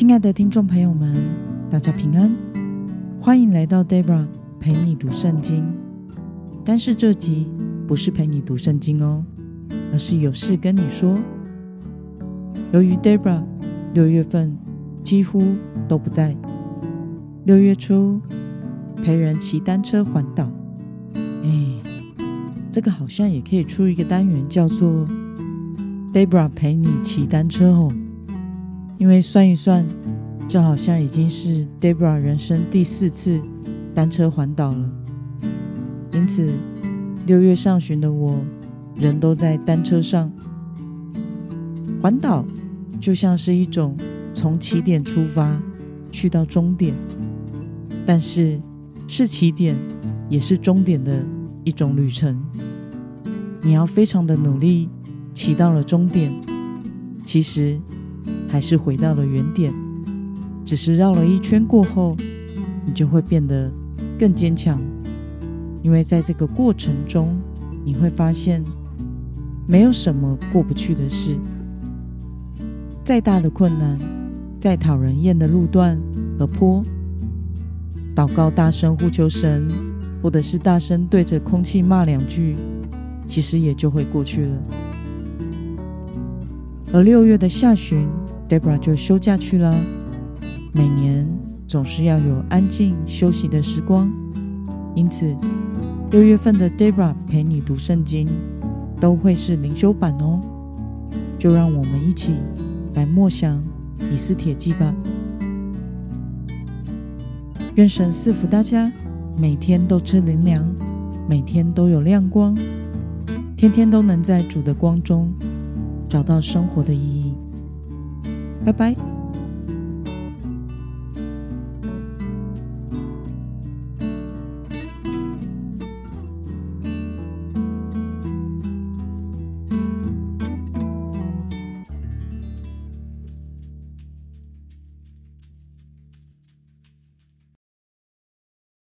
亲爱的听众朋友们，大家平安，欢迎来到 Deborah 陪你读圣经。但是这集不是陪你读圣经哦，而是有事跟你说。由于 Deborah 6月份几乎都不在，6月初陪人骑单车环岛，这个好像也可以出一个单元叫做 Deborah 陪你骑单车哦，因为算一算，这好像已经是 Deborah 人生第4次单车环岛了。因此6月上旬的我人都在单车上。环岛就像是一种从起点出发去到终点，但是起点也是终点的一种旅程。你要非常的努力，骑到了终点，其实还是回到了原点，只是绕了一圈过后，你就会变得更坚强。因为在这个过程中，你会发现没有什么过不去的事。再大的困难，再讨人厌的路段和坡，祷告大声呼求神，或者是大声对着空气骂2句，其实也就会过去了。而6月的下旬Deborah 就休假去了。每年总是要有安静休息的时光，因此6月份的 Deborah 陪你读圣经都会是灵修版哦。就让我们一起来默想以斯帖记吧。愿神赐福大家，每天都吃灵粮，每天都有亮光，天天都能在主的光中找到生活的意义。拜拜。